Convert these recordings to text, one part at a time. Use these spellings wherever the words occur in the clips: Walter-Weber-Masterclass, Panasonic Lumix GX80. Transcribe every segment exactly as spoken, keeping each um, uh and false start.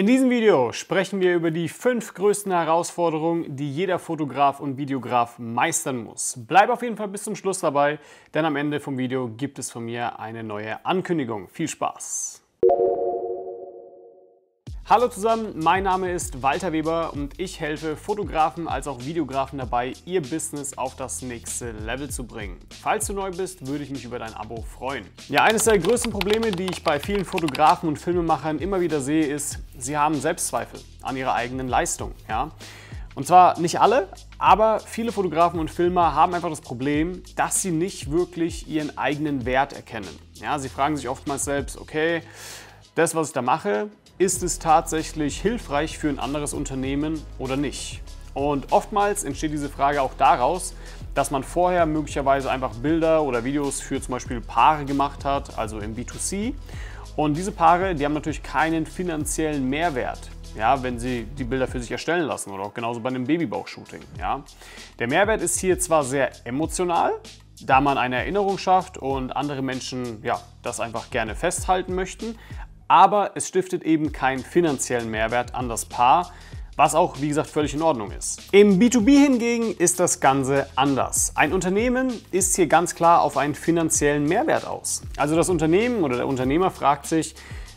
In diesem Video sprechen wir über die fünf größten Herausforderungen, die jeder Fotograf und Videograf meistern muss. Bleib auf jeden Fall bis zum Schluss dabei, denn am Ende vom Video gibt es von mir eine neue Ankündigung. Viel Spaß! Hallo zusammen, mein Name ist Walter Weber und ich helfe Fotografen als auch Videografen dabei, ihr Business auf das nächste Level zu bringen. Falls du neu bist, würde ich mich über dein Abo freuen. Ja, eines der größten Probleme, die ich bei vielen Fotografen und Filmemachern immer wieder sehe, ist, sie haben Selbstzweifel an ihrer eigenen Leistung. Ja? Und zwar nicht alle, aber viele Fotografen und Filmer haben einfach das Problem, dass sie nicht wirklich ihren eigenen Wert erkennen. Ja, sie fragen sich oftmals selbst, okay, das, was ich da mache, ist es tatsächlich hilfreich für ein anderes Unternehmen oder nicht? Und oftmals entsteht diese Frage auch daraus, dass man vorher möglicherweise einfach Bilder oder Videos für zum Beispiel Paare gemacht hat, also im B zwei C. Und diese Paare, die haben natürlich keinen finanziellen Mehrwert, ja, wenn sie die Bilder für sich erstellen lassen oder auch genauso bei einem Babybauch-Shooting. Ja. Der Mehrwert ist hier zwar sehr emotional, da man eine Erinnerung schafft und andere Menschen ja, das einfach gerne festhalten möchten, aber es stiftet eben keinen finanziellen Mehrwert an das Paar, was auch, wie gesagt, völlig in Ordnung ist. Im B zwei B hingegen ist das Ganze anders. Ein Unternehmen ist hier ganz klar auf einen finanziellen Mehrwert aus. Also das Unternehmen oder der Unternehmer fragt sich,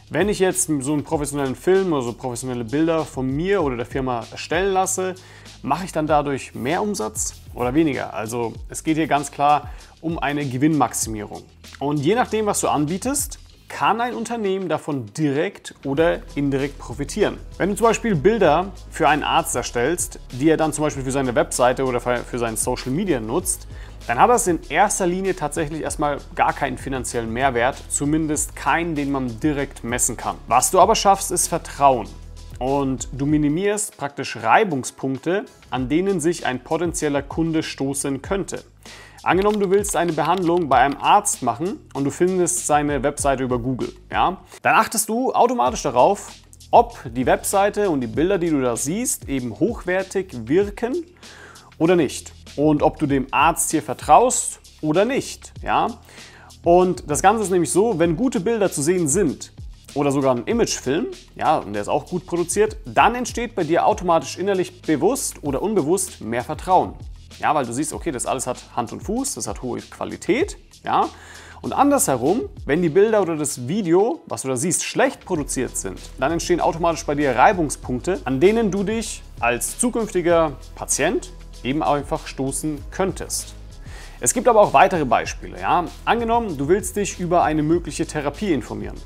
wenn ich jetzt so einen professionellen Film oder so professionelle Bilder von mir oder der Firma erstellen lasse, mache ich dann dadurch mehr Umsatz oder weniger? Also es geht hier ganz klar um eine Gewinnmaximierung. Und je nachdem, was du anbietest, kann ein Unternehmen davon direkt oder indirekt profitieren. Wenn du zum Beispiel Bilder für einen Arzt erstellst, die er dann zum Beispiel für seine Webseite oder für seinen Social Media nutzt, dann hat das in erster Linie tatsächlich erstmal gar keinen finanziellen Mehrwert, zumindest keinen, den man direkt messen kann. Was du aber schaffst, ist Vertrauen. Und du minimierst praktisch Reibungspunkte, an denen sich ein potenzieller Kunde stoßen könnte. Angenommen, du willst eine Behandlung bei einem Arzt machen und du findest seine Webseite über Google, ja? Dann achtest du automatisch darauf, ob die Webseite und die Bilder, die du da siehst, eben hochwertig wirken oder nicht. Und ob du dem Arzt hier vertraust oder nicht, ja? Und das Ganze ist nämlich so, wenn gute Bilder zu sehen sind oder sogar ein Imagefilm, ja, und der ist auch gut produziert, dann entsteht bei dir automatisch innerlich bewusst oder unbewusst mehr Vertrauen. Ja, weil du siehst, okay, das alles hat Hand und Fuß, das hat hohe Qualität, ja. Und andersherum, wenn die Bilder oder das Video, was du da siehst, schlecht produziert sind, dann entstehen automatisch bei dir Reibungspunkte, an denen du dich als zukünftiger Patient eben einfach stoßen könntest. Es gibt aber auch weitere Beispiele, ja. Angenommen, du willst dich über eine mögliche Therapie informieren.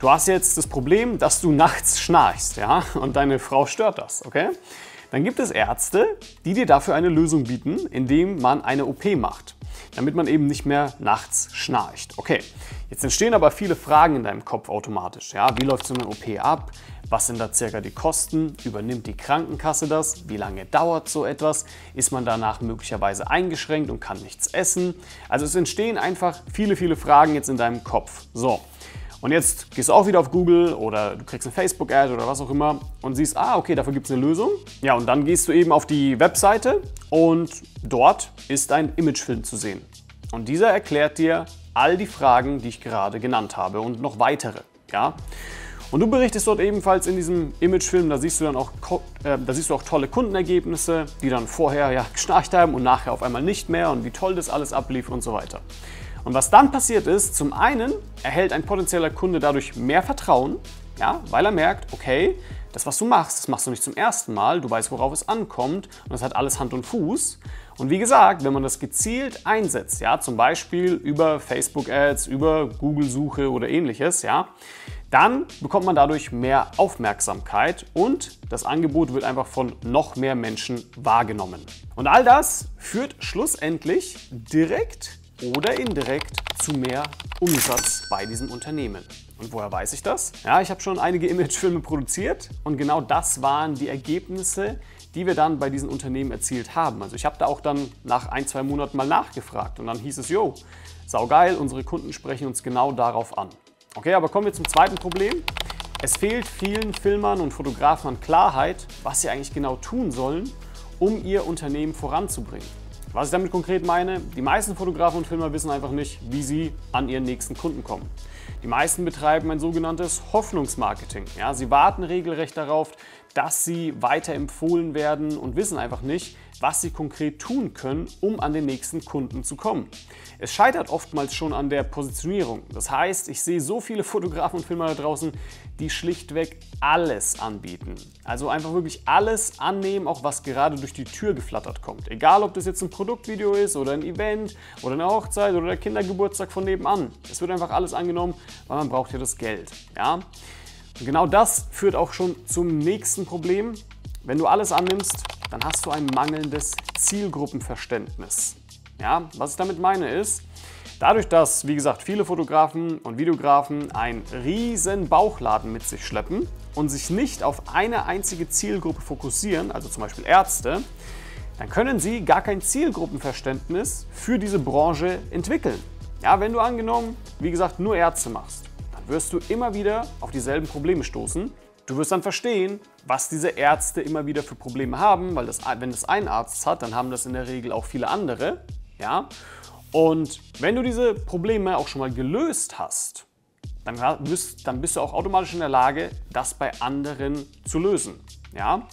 Du hast jetzt das Problem, dass du nachts schnarchst, ja, und deine Frau stört das, okay? Dann gibt es Ärzte, die dir dafür eine Lösung bieten, indem man eine O P macht, damit man eben nicht mehr nachts schnarcht. Okay, jetzt entstehen aber viele Fragen in deinem Kopf automatisch. Ja? Wie läuft so eine O P ab? Was sind da circa die Kosten? Übernimmt die Krankenkasse das? Wie lange dauert so etwas? Ist man danach möglicherweise eingeschränkt und kann nichts essen? Also es entstehen einfach viele, viele Fragen jetzt in deinem Kopf. So. Und jetzt gehst du auch wieder auf Google oder du kriegst eine Facebook-Ad oder was auch immer und siehst, ah, okay, dafür gibt es eine Lösung. Ja, und dann gehst du eben auf die Webseite und dort ist ein Imagefilm zu sehen. Und dieser erklärt dir all die Fragen, die ich gerade genannt habe und noch weitere, ja. Und du berichtest dort ebenfalls in diesem Imagefilm, da siehst du dann auch, äh, da siehst du auch tolle Kundenergebnisse, die dann vorher ja geschnarcht haben und nachher auf einmal nicht mehr und wie toll das alles ablief und so weiter. Und was dann passiert ist, zum einen erhält ein potenzieller Kunde dadurch mehr Vertrauen, ja, weil er merkt, okay, das, was du machst, das machst du nicht zum ersten Mal, du weißt, worauf es ankommt und das hat alles Hand und Fuß. Und wie gesagt, wenn man das gezielt einsetzt, ja, zum Beispiel über Facebook-Ads, über Google-Suche oder ähnliches, ja, dann bekommt man dadurch mehr Aufmerksamkeit und das Angebot wird einfach von noch mehr Menschen wahrgenommen. Und all das führt schlussendlich direkt oder indirekt zu mehr Umsatz bei diesem Unternehmen. Und woher weiß ich das? Ja, ich habe schon einige Imagefilme produziert und genau das waren die Ergebnisse, die wir dann bei diesen Unternehmen erzielt haben. Also ich habe da auch dann nach ein, zwei Monaten mal nachgefragt und dann hieß es, jo, saugeil, unsere Kunden sprechen uns genau darauf an. Okay, aber kommen wir zum zweiten Problem. Es fehlt vielen Filmern und Fotografen an Klarheit, was sie eigentlich genau tun sollen, um ihr Unternehmen voranzubringen. Was ich damit konkret meine, die meisten Fotografen und Filmer wissen einfach nicht, wie sie an ihren nächsten Kunden kommen. Die meisten betreiben ein sogenanntes Hoffnungsmarketing. Ja, sie warten regelrecht darauf, dass sie weiterempfohlen werden und wissen einfach nicht, was sie konkret tun können, um an den nächsten Kunden zu kommen. Es scheitert oftmals schon an der Positionierung. Das heißt, ich sehe so viele Fotografen und Filmer da draußen, die schlichtweg alles anbieten. Also einfach wirklich alles annehmen, auch was gerade durch die Tür geflattert kommt. Egal, ob das jetzt ein Produktvideo ist oder ein Event oder eine Hochzeit oder der Kindergeburtstag von nebenan. Es wird einfach alles angenommen, weil man braucht ja das Geld. Ja? Und genau das führt auch schon zum nächsten Problem. Wenn du alles annimmst, dann hast du ein mangelndes Zielgruppenverständnis. Ja, was ich damit meine ist, dadurch, dass, wie gesagt, viele Fotografen und Videografen einen riesen Bauchladen mit sich schleppen und sich nicht auf eine einzige Zielgruppe fokussieren, also zum Beispiel Ärzte, dann können sie gar kein Zielgruppenverständnis für diese Branche entwickeln. Ja, wenn du angenommen, wie gesagt, nur Ärzte machst, dann wirst du immer wieder auf dieselben Probleme stoßen. Du wirst dann verstehen, was diese Ärzte immer wieder für Probleme haben, weil das, wenn das ein Arzt hat, dann haben das in der Regel auch viele andere. Ja? Und wenn du diese Probleme auch schon mal gelöst hast, dann bist, dann bist du auch automatisch in der Lage, das bei anderen zu lösen. Ja?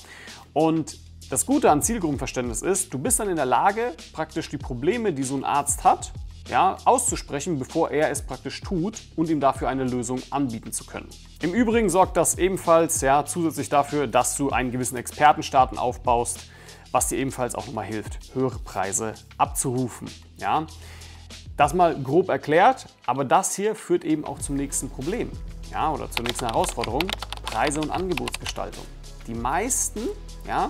Und das Gute an Zielgruppenverständnis ist, du bist dann in der Lage, praktisch die Probleme, die so ein Arzt hat, ja, auszusprechen, bevor er es praktisch tut und ihm dafür eine Lösung anbieten zu können. Im Übrigen sorgt das ebenfalls ja, zusätzlich dafür, dass du einen gewissen Expertenstatus aufbaust, was dir ebenfalls auch nochmal hilft, höhere Preise abzurufen. Ja. Das mal grob erklärt, aber das hier führt eben auch zum nächsten Problem ja, oder zur nächsten Herausforderung, Preise und Angebotsgestaltung. Die meisten ja,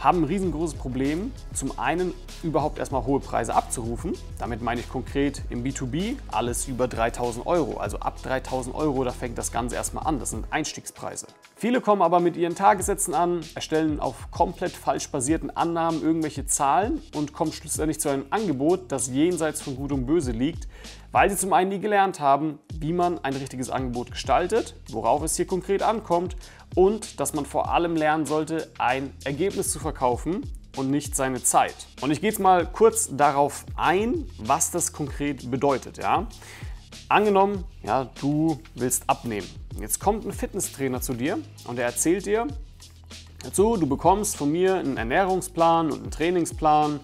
haben ein riesengroßes Problem, zum einen überhaupt erstmal hohe Preise abzurufen. Damit meine ich konkret im B zwei B alles über dreitausend Euro. Also ab dreitausend Euro, da fängt das Ganze erstmal an. Das sind Einstiegspreise. Viele kommen aber mit ihren Tagessätzen an, erstellen auf komplett falsch basierten Annahmen irgendwelche Zahlen und kommen schlussendlich zu einem Angebot, das jenseits von Gut und Böse liegt, weil sie zum einen nie gelernt haben, wie man ein richtiges Angebot gestaltet, worauf es hier konkret ankommt und dass man vor allem lernen sollte, ein Ergebnis zu verkaufen und nicht seine Zeit. Und ich gehe jetzt mal kurz darauf ein, was das konkret bedeutet. Ja? Angenommen, ja, du willst abnehmen. Jetzt kommt ein Fitnesstrainer zu dir und er erzählt dir dazu, du bekommst von mir einen Ernährungsplan und einen Trainingsplan.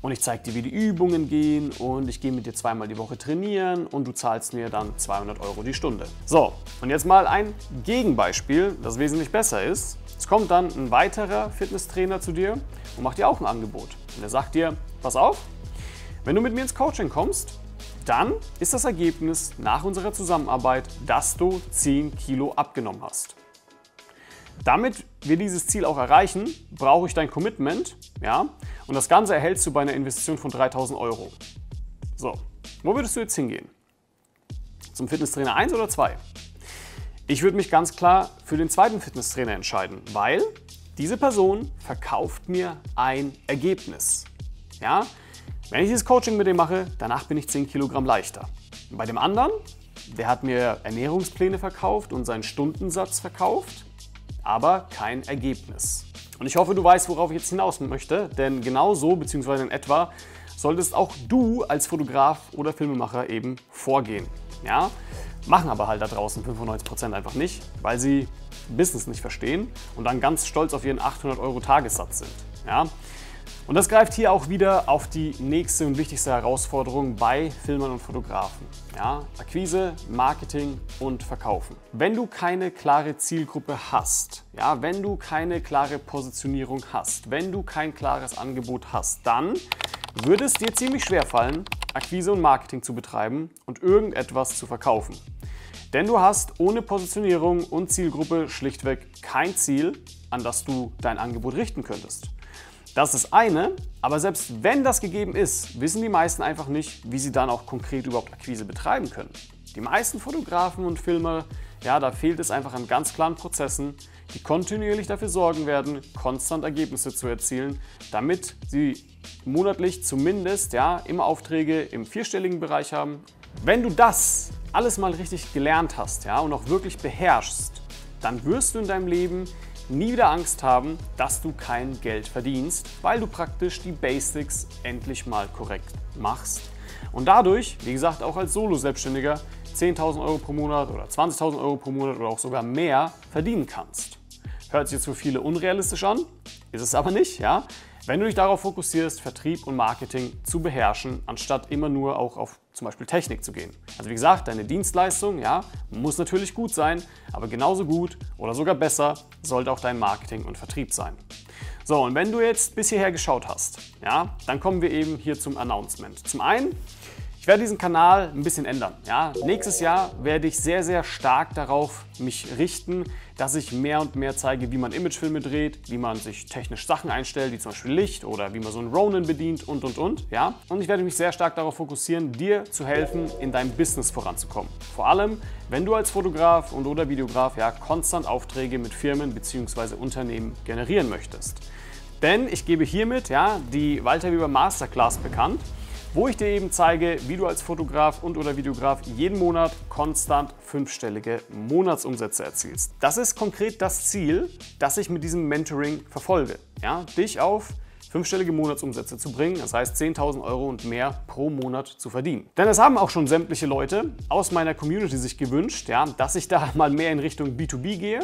Und ich zeige dir, wie die Übungen gehen und ich gehe mit dir zweimal die Woche trainieren und du zahlst mir dann zweihundert Euro die Stunde. So, und jetzt mal ein Gegenbeispiel, das wesentlich besser ist. Es kommt dann ein weiterer Fitnesstrainer zu dir und macht dir auch ein Angebot. Und er sagt dir, pass auf, wenn du mit mir ins Coaching kommst, dann ist das Ergebnis nach unserer Zusammenarbeit, dass du zehn Kilo abgenommen hast. Damit wir dieses Ziel auch erreichen, brauche ich dein Commitment, ja, und das Ganze erhältst du bei einer Investition von dreitausend Euro. So, wo würdest du jetzt hingehen? Zum Fitnesstrainer eins oder zwei? Ich würde mich ganz klar für den zweiten Fitnesstrainer entscheiden, weil diese Person verkauft mir ein Ergebnis. Ja, wenn ich dieses Coaching mit dem mache, danach bin ich zehn Kilogramm leichter. Und bei dem anderen, der hat mir Ernährungspläne verkauft und seinen Stundensatz verkauft, aber kein Ergebnis. Und ich hoffe, du weißt, worauf ich jetzt hinaus möchte, denn genauso bzw. in etwa solltest auch du als Fotograf oder Filmemacher eben vorgehen. Ja? Machen aber halt da draußen fünfundneunzig Prozent einfach nicht, weil sie Business nicht verstehen und dann ganz stolz auf ihren achthundert Euro Tagessatz sind. Ja? Und das greift hier auch wieder auf die nächste und wichtigste Herausforderung bei Filmern und Fotografen. Ja, Akquise, Marketing und Verkaufen. Wenn du keine klare Zielgruppe hast, ja, wenn du keine klare Positionierung hast, wenn du kein klares Angebot hast, dann würde es dir ziemlich schwer fallen, Akquise und Marketing zu betreiben und irgendetwas zu verkaufen. Denn du hast ohne Positionierung und Zielgruppe schlichtweg kein Ziel, an das du dein Angebot richten könntest. Das ist eine, aber selbst wenn das gegeben ist, wissen die meisten einfach nicht, wie sie dann auch konkret überhaupt Akquise betreiben können. Die meisten Fotografen und Filmer, ja, da fehlt es einfach an ganz klaren Prozessen, die kontinuierlich dafür sorgen werden, konstant Ergebnisse zu erzielen, damit sie monatlich zumindest, ja, immer Aufträge im vierstelligen Bereich haben. Wenn du das alles mal richtig gelernt hast, ja, und auch wirklich beherrschst, dann wirst du in deinem Leben nie wieder Angst haben, dass du kein Geld verdienst, weil du praktisch die Basics endlich mal korrekt machst und dadurch, wie gesagt, auch als Solo-Selbstständiger zehntausend Euro pro Monat oder zwanzigtausend Euro pro Monat oder auch sogar mehr verdienen kannst. Hört sich jetzt für viele unrealistisch an, ist es aber nicht, ja? Wenn du dich darauf fokussierst, Vertrieb und Marketing zu beherrschen, anstatt immer nur auch auf zum Beispiel Technik zu gehen. Also wie gesagt, deine Dienstleistung, ja, muss natürlich gut sein, aber genauso gut oder sogar besser sollte auch dein Marketing und Vertrieb sein. So, und wenn du jetzt bis hierher geschaut hast, ja, dann kommen wir eben hier zum Announcement. Zum einen, ich werde diesen Kanal ein bisschen ändern. Ja. Nächstes Jahr werde ich sehr, sehr stark darauf mich richten, dass ich mehr und mehr zeige, wie man Imagefilme dreht, wie man sich technisch Sachen einstellt, wie zum Beispiel Licht oder wie man so einen Ronin bedient und, und, und. Ja. Und ich werde mich sehr stark darauf fokussieren, dir zu helfen, in deinem Business voranzukommen. Vor allem, wenn du als Fotograf und oder Videograf ja konstant Aufträge mit Firmen bzw. Unternehmen generieren möchtest. Denn ich gebe hiermit ja, die Walter-Weber-Masterclass bekannt, wo ich dir eben zeige, wie du als Fotograf und oder Videograf jeden Monat konstant fünfstellige Monatsumsätze erzielst. Das ist konkret das Ziel, das ich mit diesem Mentoring verfolge, ja, dich auf fünfstellige Monatsumsätze zu bringen, das heißt zehntausend Euro und mehr pro Monat zu verdienen. Denn es haben auch schon sämtliche Leute aus meiner Community sich gewünscht, ja, dass ich da mal mehr in Richtung B zwei B gehe.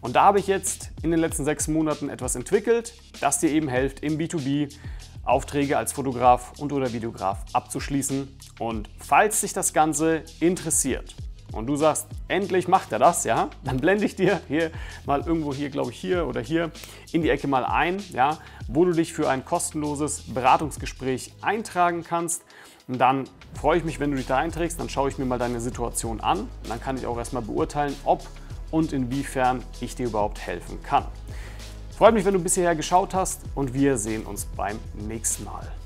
Und da habe ich jetzt in den letzten sechs Monaten etwas entwickelt, das dir eben hilft, im B zwei B Aufträge als Fotograf und oder Videograf abzuschließen. Und falls dich das Ganze interessiert und du sagst, endlich macht er das, ja, dann blende ich dir hier mal irgendwo hier, glaube ich, hier oder hier in die Ecke mal ein, ja, wo du dich für ein kostenloses Beratungsgespräch eintragen kannst. Und dann freue ich mich, wenn du dich da einträgst, dann schaue ich mir mal deine Situation an und dann kann ich auch erstmal beurteilen, ob und inwiefern ich dir überhaupt helfen kann. Freut mich, wenn du bis hierher geschaut hast und wir sehen uns beim nächsten Mal.